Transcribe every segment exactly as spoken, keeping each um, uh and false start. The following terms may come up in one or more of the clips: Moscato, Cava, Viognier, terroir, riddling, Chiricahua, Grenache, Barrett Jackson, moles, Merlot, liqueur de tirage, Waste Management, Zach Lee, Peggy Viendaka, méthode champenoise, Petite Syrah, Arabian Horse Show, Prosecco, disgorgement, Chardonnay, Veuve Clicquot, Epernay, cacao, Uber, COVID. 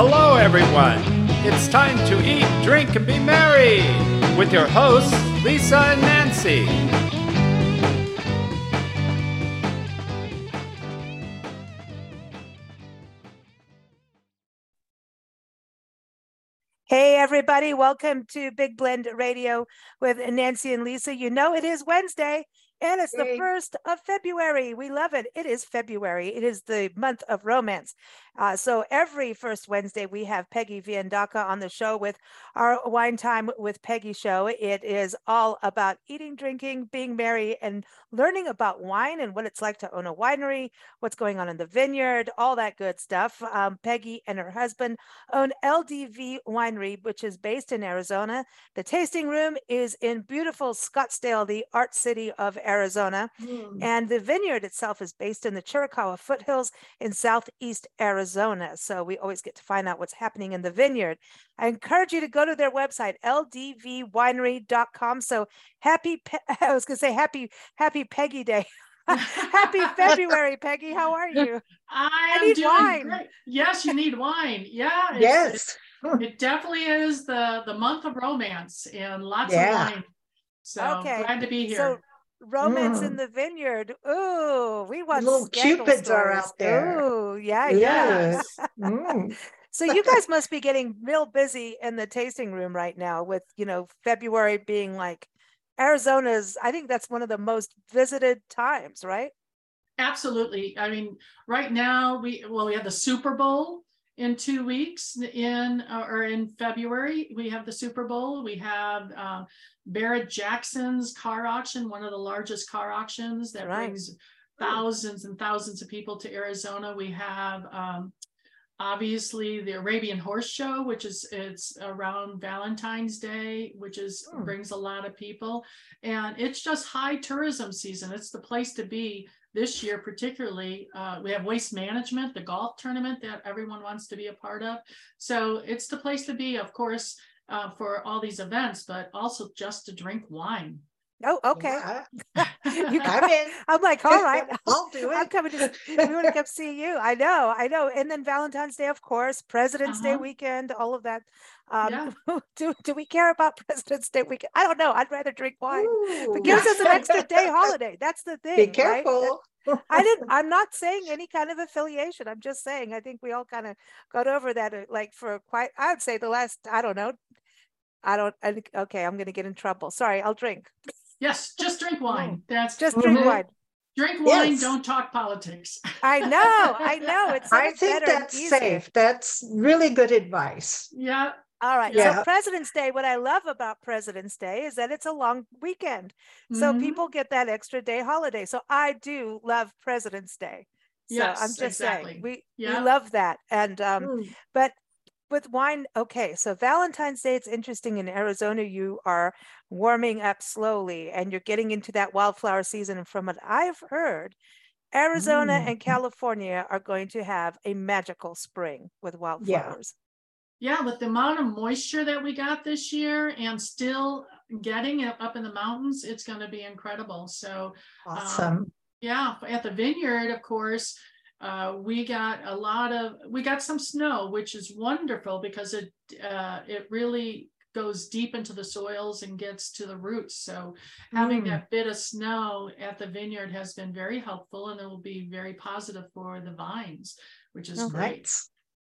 Hello, everyone. It's time to eat, drink, and be merry with your hosts, Lisa and Nancy. Hey, everybody. Welcome to Big Blend Radio with Nancy and Lisa. You know it is Wednesday. And it's the first of February. We love it. It is February. It is the month of romance. Uh, so every first Wednesday, we have Peggy Viendaka on the show with our Wine Time with Peggy show. It is all about eating, drinking, being merry, and learning about wine and what it's like to own a winery, what's going on in the vineyard, all that good stuff. Um, Peggy and her husband own L D V Winery, which is based in Arizona. The tasting room is in beautiful Scottsdale, the art city of Arizona. Mm. And the vineyard itself is based in the Chiricahua foothills in southeast Arizona. So we always get to find out what's happening in the vineyard. I encourage you to go to their website, L D V winery dot com. So happy, Pe- I was going to say happy, happy Peggy Day. Happy February, Peggy. How are you? I am I need doing wine. Great. Yes, you need wine. Yeah. It's, yes. It, it definitely is the, the month of romance and lots yeah. of wine. So okay. Glad to be here. So, romance mm. in the vineyard. Ooh, we want little cupids stories. Are out there. Ooh, yeah, yes. yeah. mm. So you guys must be getting real busy in the tasting room right now with, you know, February being like Arizona's, I think that's one of the most visited times, right? Absolutely. I mean, right now we, well, we have the Super Bowl in two weeks in, uh, or in February, we have the Super Bowl. We have uh, Barrett Jackson's car auction, one of the largest car auctions that right. brings thousands and thousands of people to Arizona. We have um, obviously the Arabian Horse Show, which is it's around Valentine's Day, which is oh. brings a lot of people. And it's just high tourism season. It's the place to be. This year, particularly, uh, we have Waste Management, the golf tournament that everyone wants to be a part of. So it's the place to be, of course, uh, for all these events, but also just to drink wine. Oh, okay. Yeah. you come in. I'm like, all right, I'll do it. I'm coming to, we want to come see you. I know, I know. And then Valentine's Day, of course, President's uh-huh. Day weekend, all of that. Um, yeah. do, do we care about President's Day weekend? I don't know. I'd rather drink wine. Ooh. But gives us an extra day holiday. That's the thing. Be careful. Right? I didn't, I'm not saying any kind of affiliation. I'm just saying, I think we all kind of got over that like for quite, I would say the last, I don't know. I don't, I, okay, I'm going to get in trouble. Sorry, I'll drink. Yes, just drink wine. That's just mm-hmm. drink wine. Drink wine, yes. Don't talk politics. I know, I know. It's I think that's safe. That's really good advice. Yeah. All right. Yeah. So President's Day, what I love about President's Day is that it's a long weekend. So mm-hmm. people get that extra day holiday. So I do love President's Day. So yes, I'm just exactly. saying we, yeah. we love that. And um, mm. but with wine, okay, so Valentine's Day, it's interesting. In Arizona, you are warming up slowly and you're getting into that wildflower season. And from what I've heard, Arizona mm. and California are going to have a magical spring with wildflowers. Yeah. Yeah, with the amount of moisture that we got this year and still getting it up in the mountains, it's going to be incredible. So awesome. Um, yeah, at the vineyard, of course, uh, we got a lot of, we got some snow, which is wonderful because it uh, it really goes deep into the soils and gets to the roots. So having mm. that bit of snow at the vineyard has been very helpful and it will be very positive for the vines, which is oh, great. Nice.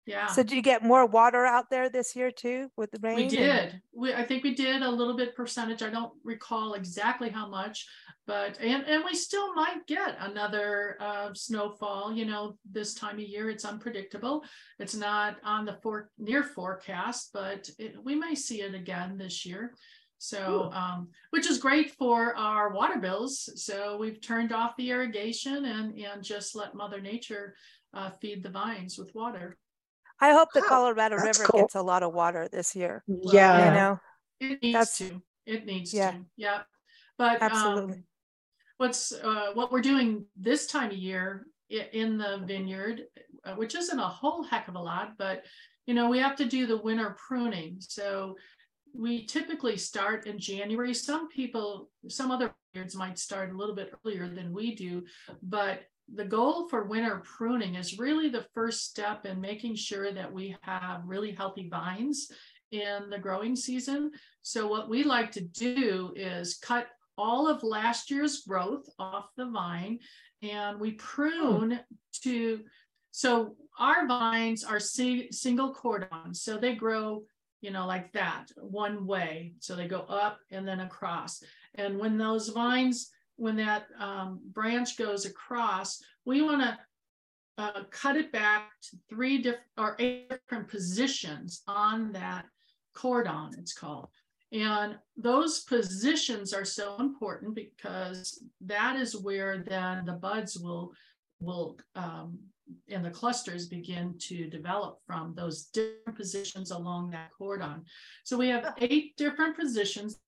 Yeah. So do you get more water out there this year too with the rain? We did. We I think we did a little bit percentage. I don't recall exactly how much, but and, and we still might get another uh, snowfall. You know, this time of year, it's unpredictable. It's not on the for, near forecast, but it, we may see it again this year. So, um, which is great for our water bills. So we've turned off the irrigation and, and just let Mother Nature uh, feed the vines with water. I hope the Colorado oh, River cool. gets a lot of water this year. Yeah. You know, it needs that's, to. It needs yeah. to. Yeah. But absolutely. Um, what's, uh, what we're doing this time of year in the vineyard, which isn't a whole heck of a lot, but, you know, we have to do the winter pruning. So we typically start in January. Some people, some other vineyards might start a little bit earlier than we do, but the goal for winter pruning is really the first step in making sure that we have really healthy vines in the growing season. So what we like to do is cut all of last year's growth off the vine, and we prune oh. to, so our vines are si- single cordon. So they grow, you know, like that one way. So they go up and then across. And when those vines, when that um, branch goes across, we want to uh, cut it back to three different or eight different positions on that cordon, it's called. And those positions are so important because that is where then the buds will, will um, and the clusters begin to develop from those different positions along that cordon. So we have eight different positions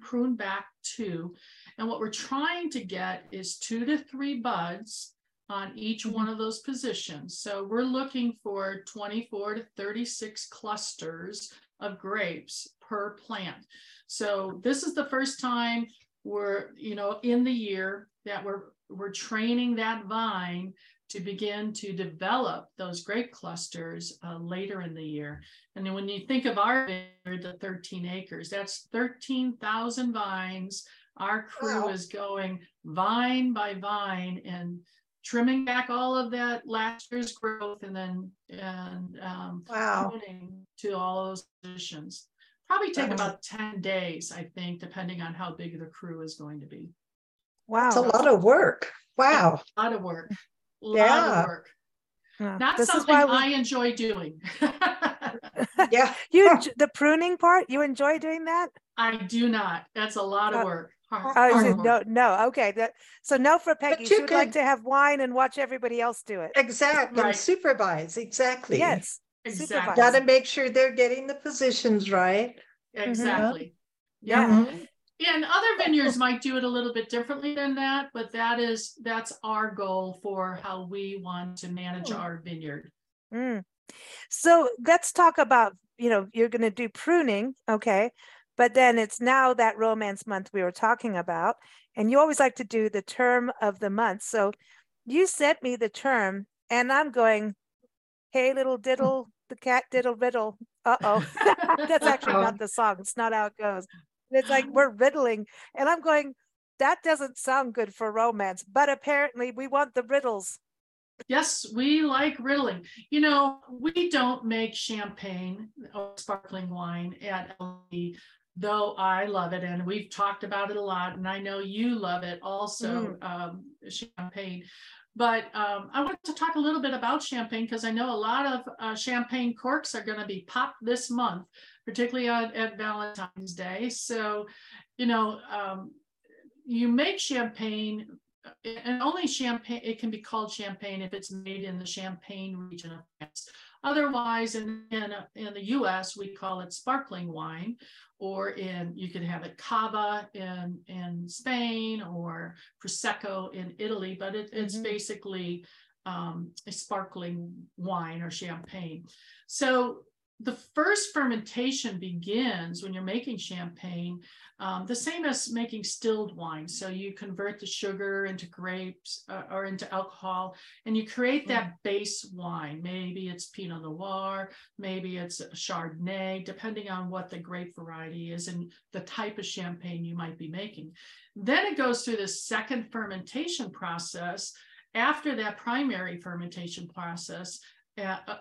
prune back to, and what we're trying to get is two to three buds on each one of those positions. So we're looking for twenty-four to thirty-six clusters of grapes per plant. So this is the first time we're, you know, in the year that we're we're training that vine to begin to develop those grape clusters uh, later in the year. And then when you think of our vineyard, the thirteen acres, that's thirteen thousand vines. Our crew wow. is going vine by vine and trimming back all of that last year's growth and then and um, wow. pruning to all those positions. Probably take about ten days, I think, depending on how big the crew is going to be. Wow. It's a lot of work. Wow. A lot of work. A lot yeah. of work. Yeah. Not this something we... I enjoy doing. yeah. you The pruning part, you enjoy doing that? I do not. That's a lot of work. Hard, oh, hard work. No, no. Okay. That, so no for Peggy. She would can... like to have wine and watch everybody else do it. Exactly. Right. And supervise. Exactly. Yes. Exactly. Got to make sure they're getting the positions right. Exactly. Mm-hmm. Yeah. Mm-hmm. Yeah. And other vineyards might do it a little bit differently than that, but that is, that's our goal for how we want to manage our vineyard. Mm. So let's talk about, you know, you're going to do pruning. Okay. But then it's now that romance month we were talking about, and you always like to do the term of the month. So you sent me the term and I'm going, hey, little diddle, the cat diddle riddle. Uh-oh. That's actually not the song. It's not how it goes. It's like we're riddling. And I'm going, that doesn't sound good for romance, but apparently we want the riddles. Yes, we like riddling. You know, we don't make champagne or sparkling wine at L D V, though I love it. And we've talked about it a lot. And I know you love it also, mm. um, champagne. But um, I wanted to talk a little bit about champagne because I know a lot of uh, champagne corks are going to be popped this month, particularly on, at Valentine's Day. So, you know, um, you make champagne, and only champagne, it can be called champagne if it's made in the Champagne region of France. Otherwise, in, in, in the U S, we call it sparkling wine, or in you could have it Cava in, in Spain or Prosecco in Italy, but it, it's mm-hmm. basically um, a sparkling wine or champagne. So the first fermentation begins when you're making champagne, um, the same as making stilled wine. So you convert the sugar into grapes uh, or into alcohol, and you create that base wine. Maybe it's Pinot Noir, maybe it's Chardonnay, depending on what the grape variety is and the type of champagne you might be making. Then it goes through this second fermentation process after that primary fermentation process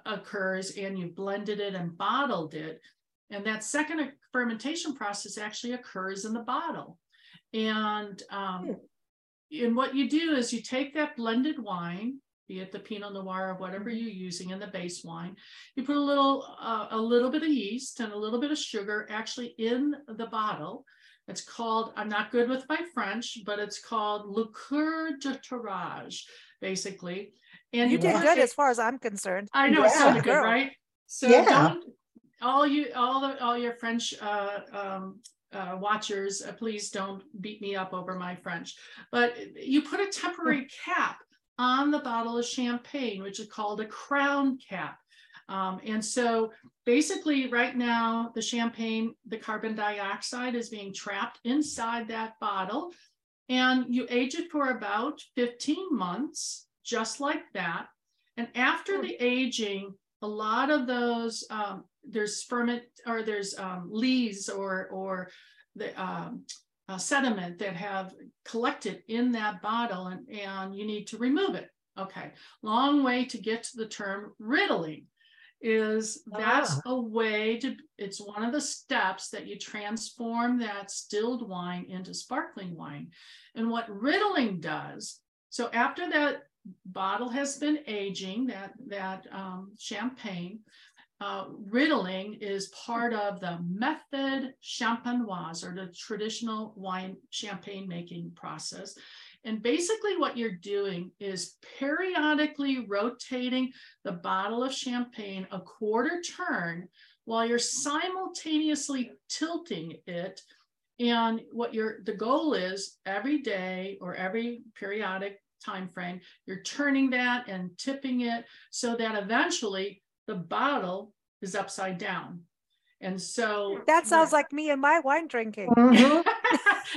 occurs, and you've blended it and bottled it. And that second fermentation process actually occurs in the bottle. And, um, and what you do is you take that blended wine, be it the Pinot Noir or whatever you're using in the base wine, you put a little, uh, a little bit of yeast and a little bit of sugar actually in the bottle. It's called, I'm not good with my French, but it's called liqueur de tirage, basically. And you, you did good it, as far as I'm concerned. I know yeah. it sounded good, right? So yeah. don't all you all the all your French uh, um, uh, watchers, uh, please don't beat me up over my French. But you put a temporary cap on the bottle of champagne, which is called a crown cap. Um, and so basically right now the champagne, the carbon dioxide is being trapped inside that bottle, and you age it for about fifteen months. just like that. And after the aging, a lot of those um, there's ferment or there's um, lees or or the um, uh, sediment that have collected in that bottle, and and you need to remove it. Okay, long way to get to the term riddling. Is that's ah. a way to, it's one of the steps that you transform that stilled wine into sparkling wine. And what riddling does, so after that bottle has been aging, that, that um, champagne, uh, riddling is part of the méthode champenoise, or the traditional wine champagne making process. And basically what you're doing is periodically rotating the bottle of champagne a quarter turn while you're simultaneously tilting it. And what you're, the goal is every day or every periodic time frame, you're turning that and tipping it so that eventually the bottle is upside down. And so that sounds like me and my wine drinking. Mm-hmm.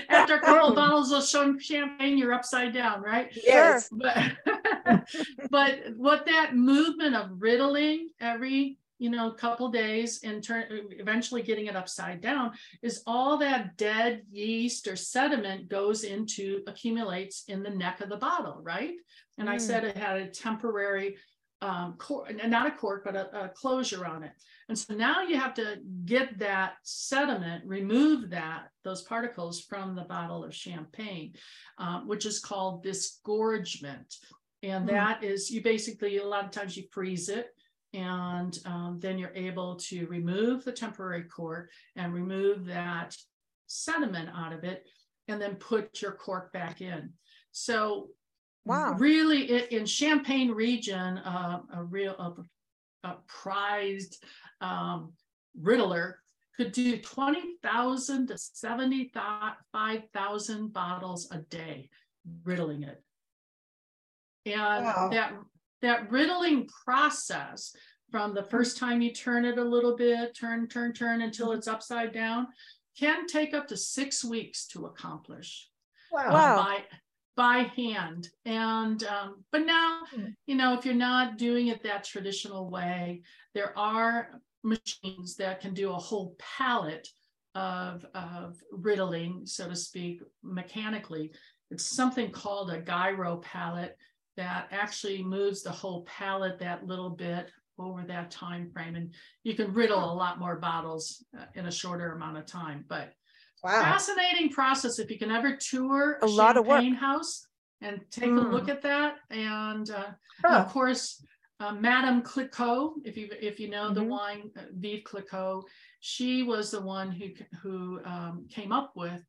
After a couple of bottles of champagne, you're upside down, right? Yes. But, but what that movement of riddling every, you know, couple days and turn, eventually getting it upside down, is all that dead yeast or sediment goes into, accumulates in the neck of the bottle, right? And mm. I said it had a temporary um, cork, not a cork, but a, a closure on it. And so now you have to get that sediment, remove that, those particles from the bottle of champagne, um, which is called disgorgement. And that is, you basically, a lot of times you freeze it, and um, then you're able to remove the temporary cork and remove that sediment out of it, and then put your cork back in. So wow. Really, it, in Champagne region, uh, a real a, a prized um, riddler could do twenty thousand to seventy-five thousand bottles a day, riddling it. And wow. that that riddling process, from the first time you turn it a little bit, turn, turn, turn until it's upside down, can take up to six weeks to accomplish. Wow. Um, by, by hand. And um, but now, you know, if you're not doing it that traditional way, there are machines that can do a whole palette of, of riddling, so to speak, mechanically. It's something called a gyro palette that actually moves the whole palette that little bit over that time frame, and you can riddle a lot more bottles in a shorter amount of time. But wow. Fascinating process. If you can ever tour a, a lot of wine house and take mm. a look at that. And, uh, huh. and of course, uh, Madame Clicquot, if you if you know mm-hmm. the wine, uh, Veuve Clicquot, she was the one who who um, came up with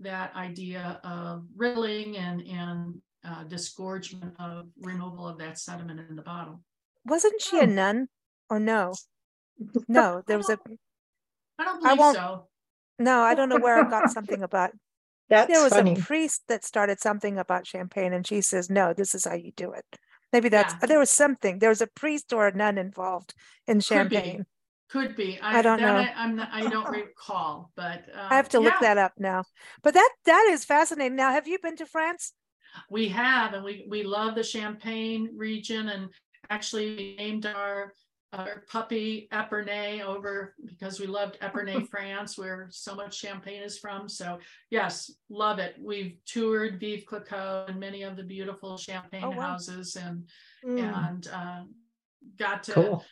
that idea of riddling and and uh, disgorgement of removal of that sediment in the bottle. Wasn't she oh. a nun? Or no? No, there was a. I don't believe I won't, so. No, I don't know where I got something about. That's there was funny. A priest that started something about champagne, and she says, "No, this is how you do it." Maybe that's yeah. there was something. There was a priest or a nun involved in champagne. Could be. Could be. I, I don't know. I, I'm not, I don't recall, but um, I have to yeah. look that up now. But that that is fascinating. Now, have you been to France? We have, and we we love the Champagne region, and actually we named our. Our puppy Epernay over because we loved Epernay, France, where so much champagne is from. So yes, love it. We've toured Veuve Clicquot and many of the beautiful champagne oh, wow. houses, and mm. and uh, got to cool.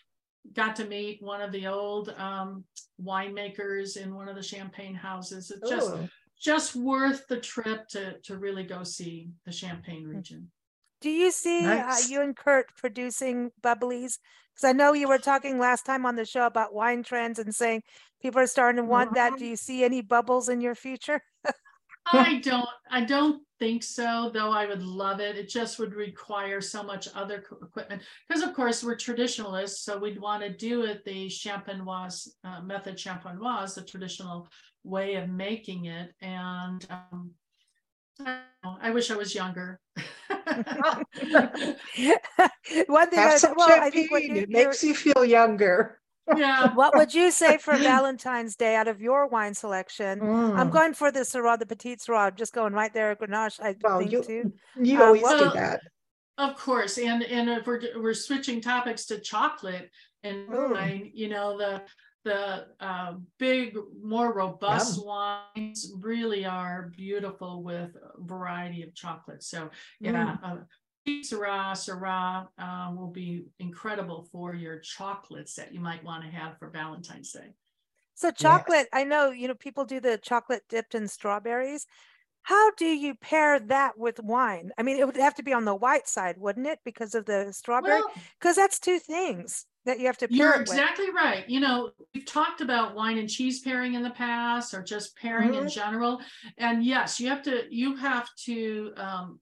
got to meet one of the old um, winemakers in one of the champagne houses. It's Ooh. just just worth the trip to to really go see the Champagne region. Do you see nice. uh, you and Kurt producing bubblies? Because I know you were talking last time on the show about wine trends and saying people are starting to want that. Do you see any bubbles in your future? I don't. I don't think so, though I would love it. It just would require so much other equipment. Because, of course, we're traditionalists, so we'd want to do it the champenoise, uh, method champenoise, the traditional way of making it. And um, I, know, I wish I was younger. One thing I, well, I think what you, it makes you feel younger. Yeah. What would you say for Valentine's Day out of your wine selection? Mm. I'm going for the Syrah, the Petite Syrah. I'm just going right there at Grenache. I well, think you, too. You uh, always well, do that. Of course, and and if we're we're switching topics to chocolate and Ooh. wine, you know, the the uh, big, more robust yeah. wines really are beautiful with a variety of chocolate. So yeah, mm. uh, Syrah, Syrah uh, will be incredible for your chocolates that you might want to have for Valentine's Day. So chocolate, yes. I know, you know, people do the chocolate dipped in strawberries. How do you pair that with wine? I mean, it would have to be on the white side, wouldn't it? Because of the strawberry, because well, that's two things that you have to pair You're it exactly with. Right. You know, we've talked about wine and cheese pairing in the past, or just pairing mm-hmm. in general. And yes, you have to, you have to um,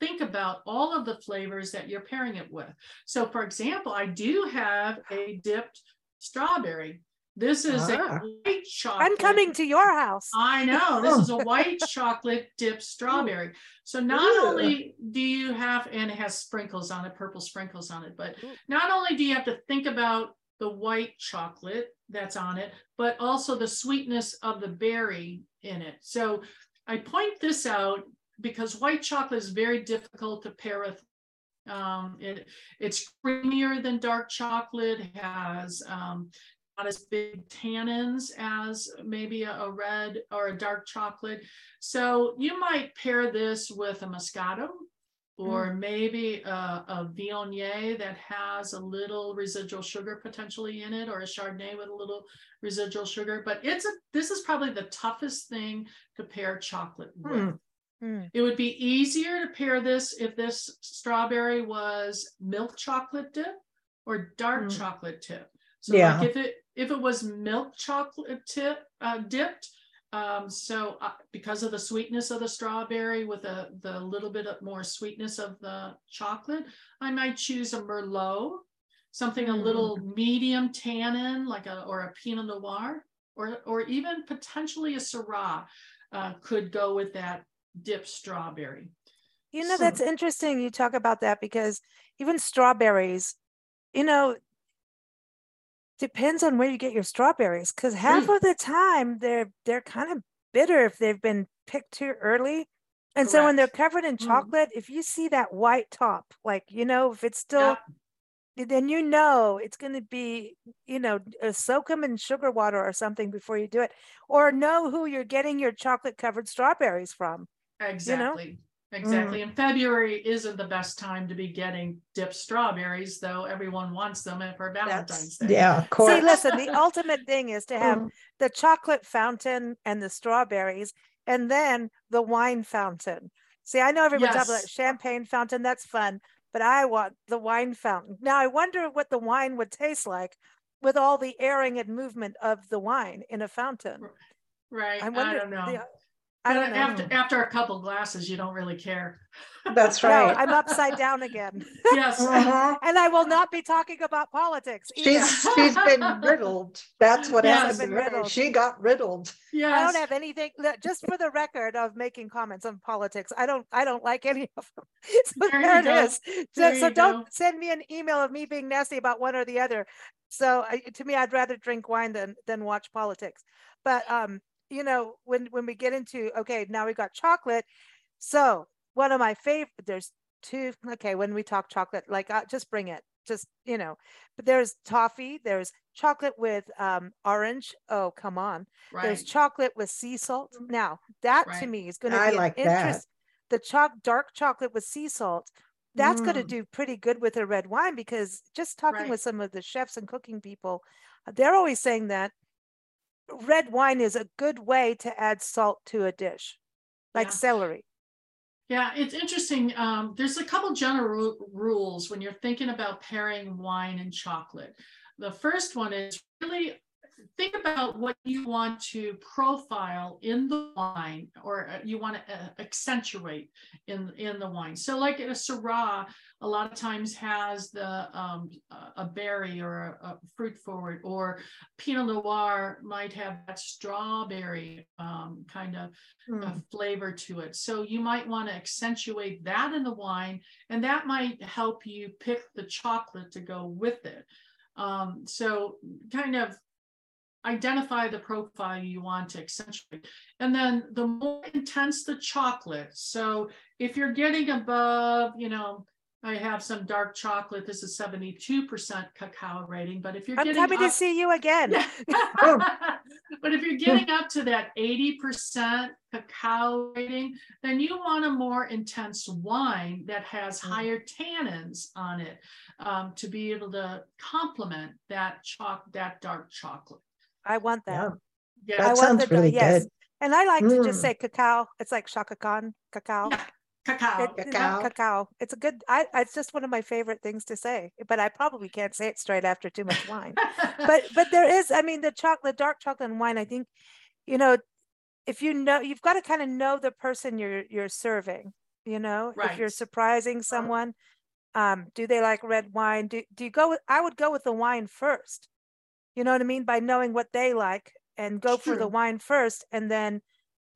think about all of the flavors that you're pairing it with. So for example, I do have a dipped strawberry. This is ah. a white chocolate. I'm coming to your house. I know. This is a white chocolate dipped strawberry. So not Ooh. only do you have, and it has sprinkles on it, purple sprinkles on it, but Ooh. not only do you have to think about the white chocolate that's on it, but also the sweetness of the berry in it. So I point this out because white chocolate is very difficult to pair with. Um, it, it's creamier than dark chocolate, has um, not as big tannins as maybe a, a red or a dark chocolate. So you might pair this with a Moscato or mm. maybe a, a Viognier that has a little residual sugar potentially in it, or a Chardonnay with a little residual sugar. But it's a, this is probably the toughest thing to pair chocolate with. Mm. Mm. It would be easier to pair this if this strawberry was milk chocolate dip or dark mm. chocolate dip. So yeah. like if it if it was milk chocolate tip, uh, dipped, um, so uh, because of the sweetness of the strawberry with a, the little bit of more sweetness of the chocolate, I might choose a Merlot, something mm. a little medium tannin, like a or a Pinot Noir, or or even potentially a Syrah uh, could go with that dipped strawberry. You know, so, that's interesting you talk about that, because even strawberries, you know, depends on where you get your strawberries, because half mm. of the time they're they're kind of bitter if they've been picked too early. And Correct. so when they're covered in chocolate, mm. if you see that white top, like, you know, if it's still, yeah. then you know it's going to be, you know, soak them in sugar water or something before you do it, or know who you're getting your chocolate covered strawberries from. Exactly. You know? Exactly. Mm. And February isn't the best time to be getting dipped strawberries, though everyone wants them for Valentine's That's, Day. Yeah, of course. See, listen, the ultimate thing is to have mm. the chocolate fountain and the strawberries, and then the wine fountain. See, I know everyone's yes. talking about champagne fountain. That's fun. But I want the wine fountain. Now, I wonder what the wine would taste like with all the airing and movement of the wine in a fountain. Right. I, wonder I don't know. The, I don't know. After, after a couple glasses, you don't really care. That's right. No, I'm upside down again. Yes. Uh-huh. And I will not be talking about politics. Either. She's She's been riddled. That's what yes. happened. She got riddled. Yes. I don't have anything, just for the record of making comments on politics. I don't I don't like any of them. So there, there it go. is. There so so don't go. send me an email of me being nasty about one or the other. So I, to me, I'd rather drink wine than, than watch politics. But um. you know, when, when we get into, okay, now we got chocolate. So one of my favorite, there's two, okay, when we talk chocolate, like uh, just bring it, just, you know, but there's toffee, there's chocolate with um, orange. Oh, come on. Right. There's chocolate with sea salt. Now that right. to me is going to be like interesting. The cho- dark chocolate with sea salt. That's mm. going to do pretty good with a red wine, because just talking right. with some of the chefs and cooking people, they're always saying that red wine is a good way to add salt to a dish, like yeah. celery. Yeah, it's interesting. Um, there's a couple general rules when you're thinking about pairing wine and chocolate. The first one is really think about what you want to profile in the wine, or you want to uh, accentuate in, in the wine. So like in a Syrah, a lot of times has the um, a berry or a, a fruit forward, or Pinot Noir might have that strawberry um, kind of mm. uh, flavor to it. So you might want to accentuate that in the wine, and that might help you pick the chocolate to go with it. Um, so kind of identify the profile you want to accentuate. And then the more intense the chocolate. So if you're getting above, you know, I have some dark chocolate. This is seventy-two percent cacao rating, but if you're I'm getting coming up, to see you again. But if you're getting up to that eighty percent cacao rating, then you want a more intense wine that has higher tannins on it um, to be able to complement that choc that dark chocolate. I want that. Yeah, yeah. That I sounds want the, really yes. good. And I like mm. to just say cacao. It's like chakakan cacao. Yeah. Cacao. It, cacao. Cacao. It's a good, I, it's just one of my favorite things to say, but I probably can't say it straight after too much wine. but but there is, I mean, the chocolate, dark chocolate and wine, I think, you know, if you know, you've got to kind of know the person you're you're serving, you know, right. If you're surprising someone, um, do they like red wine? Do, do you go with, I would go with the wine first, you know what I mean? By knowing what they like and go True. for the wine first and then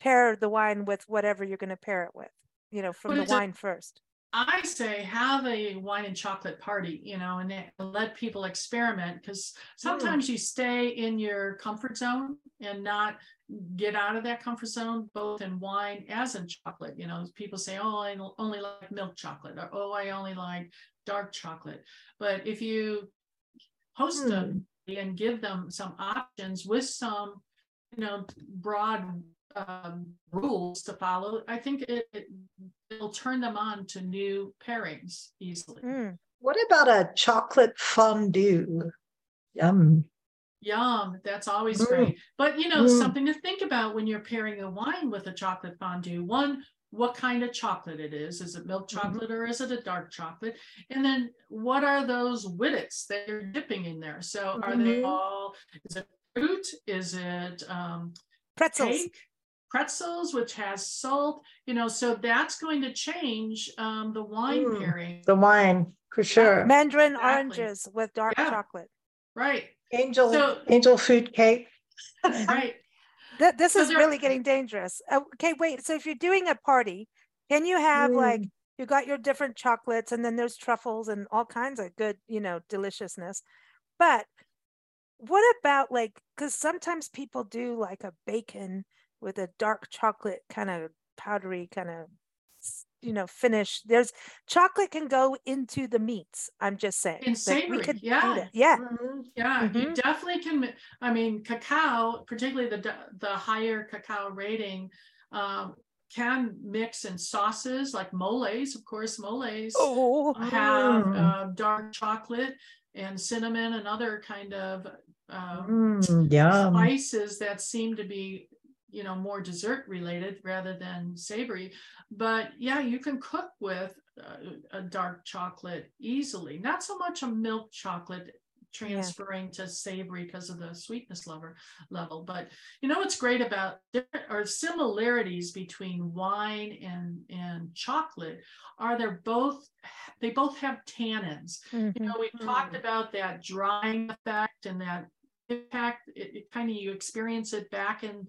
pair the wine with whatever you're going to pair it with. You know, from the wine first. I say have a wine and chocolate party, you know, and let people experiment, because sometimes you stay in your comfort zone and not get out of that comfort zone, both in wine as in chocolate. You know, people say, oh, I only like milk chocolate, or oh, I only like dark chocolate. But if you host them and give them some options with some, you know, broad Um, rules to follow, I think it, it, it'll turn them on to new pairings easily. Mm. What about a chocolate fondue? Yum. Yum. That's always mm. great. But, you know, mm. something to think about when you're pairing a wine with a chocolate fondue. One, what kind of chocolate it is. Is it milk chocolate mm-hmm. or is it a dark chocolate? And then what are those whippets that you're dipping in there? So mm-hmm. are they all, is it fruit? Is it um, pretzels? Cake? Pretzels, which has salt, you know, so that's going to change um, the wine mm, pairing. The wine, for sure. Mandarin exactly. oranges with dark yeah. chocolate. Right. Angel so, angel food cake. Right. Th- this so is really getting dangerous. Okay, wait. So if you're doing a party, can you have mm. like, you got your different chocolates and then there's truffles and all kinds of good, you know, deliciousness. But what about like, because sometimes people do like a bacon with a dark chocolate kind of powdery kind of, you know, finish. There's chocolate can go into the meats. I'm just saying. And savory, we could yeah. eat it. Yeah. Mm-hmm. Yeah, mm-hmm. You definitely can. I mean, cacao, particularly the, the higher cacao rating, um, can mix in sauces like moles. Of course, moles oh. have mm. uh, dark chocolate and cinnamon and other kind of um, mm, spices that seem to be, you know, more dessert related rather than savory. But yeah, you can cook with uh, a dark chocolate easily. Not so much a milk chocolate transferring yeah. to savory because of the sweetness lover level. But you know what's great about different or similarities between wine and and chocolate are they're both they both have tannins. Mm-hmm. You know, we've talked about that drying effect and that impact. It, it kind of you experience it back in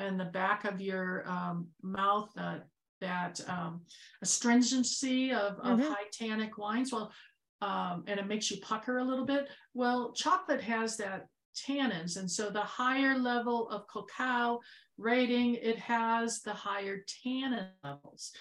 and the back of your um, mouth, uh, that um, astringency of, of mm-hmm. high tannic wines, well, um, and it makes you pucker a little bit. Well, chocolate has that tannins, and so the higher level of cacao rating, it has the higher tannin levels.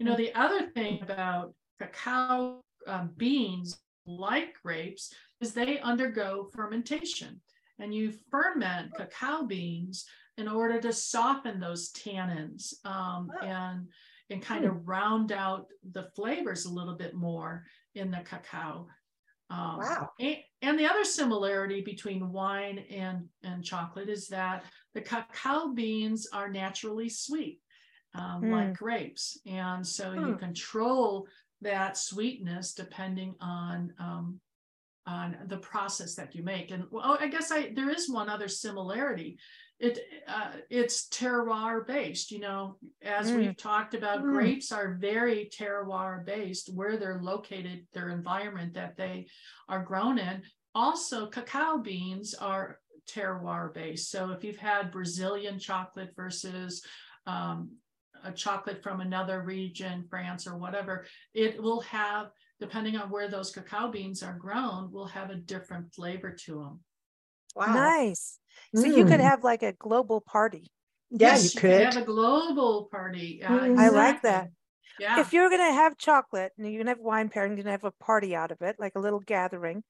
You know, the other thing about cacao uh, beans, like grapes, is they undergo fermentation, and you ferment cacao beans in order to soften those tannins um, oh. and and kind mm. of round out the flavors a little bit more in the cacao. Um, wow. And, and the other similarity between wine and, and chocolate is that the cacao beans are naturally sweet, um, mm. like grapes. And so mm. you control that sweetness depending on um, on the process that you make. And well, I guess I there is one other similarity. It uh, it's terroir based, you know, as mm. we've talked about, mm. grapes are very terroir based, where they're located, their environment that they are grown in. Also, cacao beans are terroir based. So if you've had Brazilian chocolate versus um, a chocolate from another region, France or whatever, it will have, depending on where those cacao beans are grown, will have a different flavor to them. Wow. Nice. So mm. you could have like a global party. Yeah, yes, you could. You could have a global party. Uh, mm. exactly. I like that. Yeah. If you're going to have chocolate and you're going to have wine pairing, you're going to have a party out of it, like a little gathering,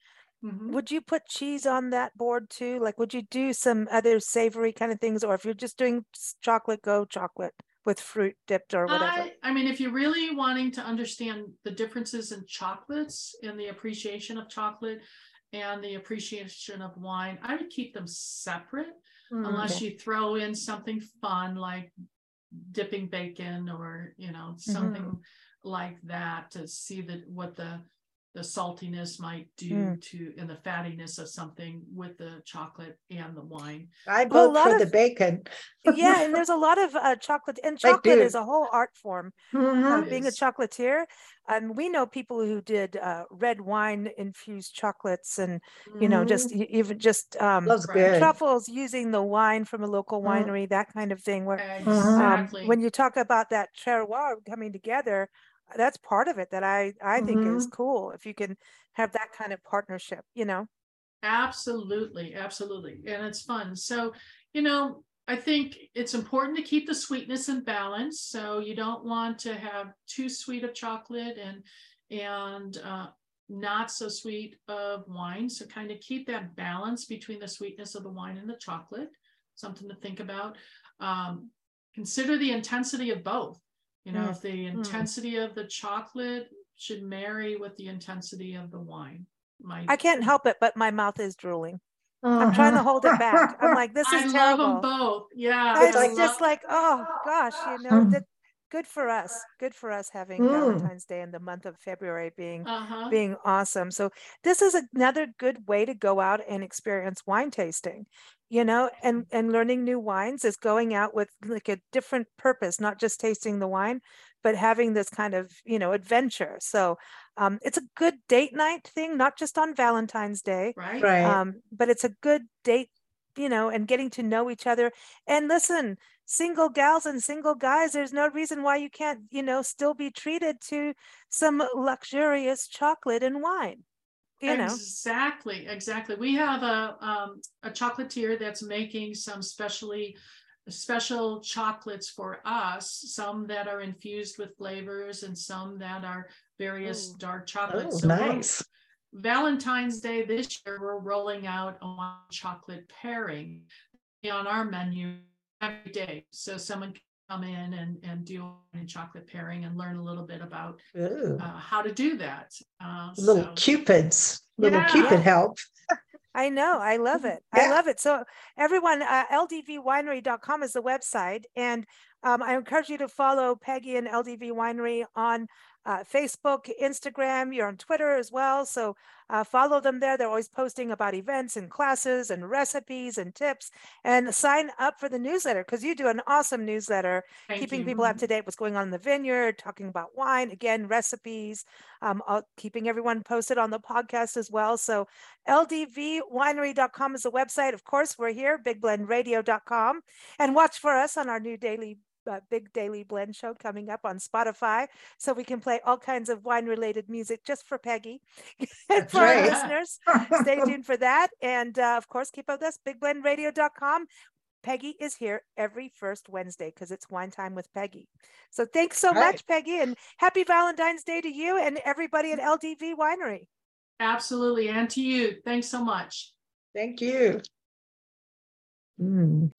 mm-hmm. would you put cheese on that board too? Like, would you do some other savory kind of things? Or if you're just doing chocolate, go chocolate with fruit dipped or whatever. I, I mean, if you're really wanting to understand the differences in chocolates and the appreciation of chocolate and the appreciation of wine, I would keep them separate mm, unless okay. you throw in something fun like dipping bacon or, you know, something mm-hmm. like that to see that what the the saltiness might do mm. to and the fattiness of something with the chocolate and the wine. I vote well, for of, the bacon. Yeah, and there's a lot of uh, chocolate, and chocolate is a whole art form. Mm-hmm. um, being a chocolatier, and um, we know people who did uh, red wine infused chocolates, and mm-hmm. you know, just even just um, truffles using the wine from a local winery, mm-hmm. that kind of thing. Where exactly. um, when you talk about that terroir coming together. That's part of it that I, I think mm-hmm. is cool if you can have that kind of partnership, you know? Absolutely. Absolutely. And it's fun. So, you know, I think it's important to keep the sweetness in balance. So you don't want to have too sweet of chocolate and, and uh, not so sweet of wine. So kind of keep that balance between the sweetness of the wine and the chocolate, something to think about. Um, consider the intensity of both. You know, mm. if the intensity mm. of the chocolate should marry with the intensity of the wine. My- I can't help it, but my mouth is drooling. Uh-huh. I'm trying to hold it back. I'm like, this is I terrible. I love them both. Yeah. I it's love- just like, oh gosh, you know, mm. that, good for us. Good for us having mm. Valentine's Day in the month of February being, uh-huh. being awesome. So this is another good way to go out and experience wine tasting. You know, and, and learning new wines is going out with like a different purpose, not just tasting the wine, but having this kind of, you know, adventure. So um, it's a good date night thing, not just on Valentine's Day, right? right. Um, but it's a good date, you know, and getting to know each other. And listen, single gals and single guys, there's no reason why you can't, you know, still be treated to some luxurious chocolate and wine. You know. Exactly, exactly. We have a um, a chocolatier that's making some specially special chocolates for us, some that are infused with flavors and some that are various Ooh. dark chocolates. Oh, so nice. Valentine's Day this year, we're rolling out a wine chocolate pairing on our menu every day. So someone can come in and, and do a chocolate pairing and learn a little bit about uh, how to do that. Uh, little so. Cupids, little yeah. Cupid help. I know. I love it. Yeah. I love it. So everyone, uh, L D V winery dot com is the website. And um, I encourage you to follow Peggy and L D V Winery on uh, Facebook, Instagram. You're on Twitter as well. So uh, follow them there. They're always posting about events and classes and recipes and tips. And sign up for the newsletter because you do an awesome newsletter, Thank keeping you. people up to date what's going on in the vineyard, talking about wine, again, recipes, um, keeping everyone posted on the podcast as well. So L D V winery dot com is the website. Of course, we're here, big blend radio dot com. And watch for us on our new daily Uh, big daily blend show coming up on Spotify, so we can play all kinds of wine related music just for Peggy and for right. our listeners. Stay tuned for that, and uh, of course keep up with us, big blend radio dot com. Peggy is here every first Wednesday because it's wine time with Peggy. So thanks so all much right. Peggy, and happy Valentine's Day to you and everybody at L D V Winery. Absolutely, and to you. Thanks so much. Thank you. mm.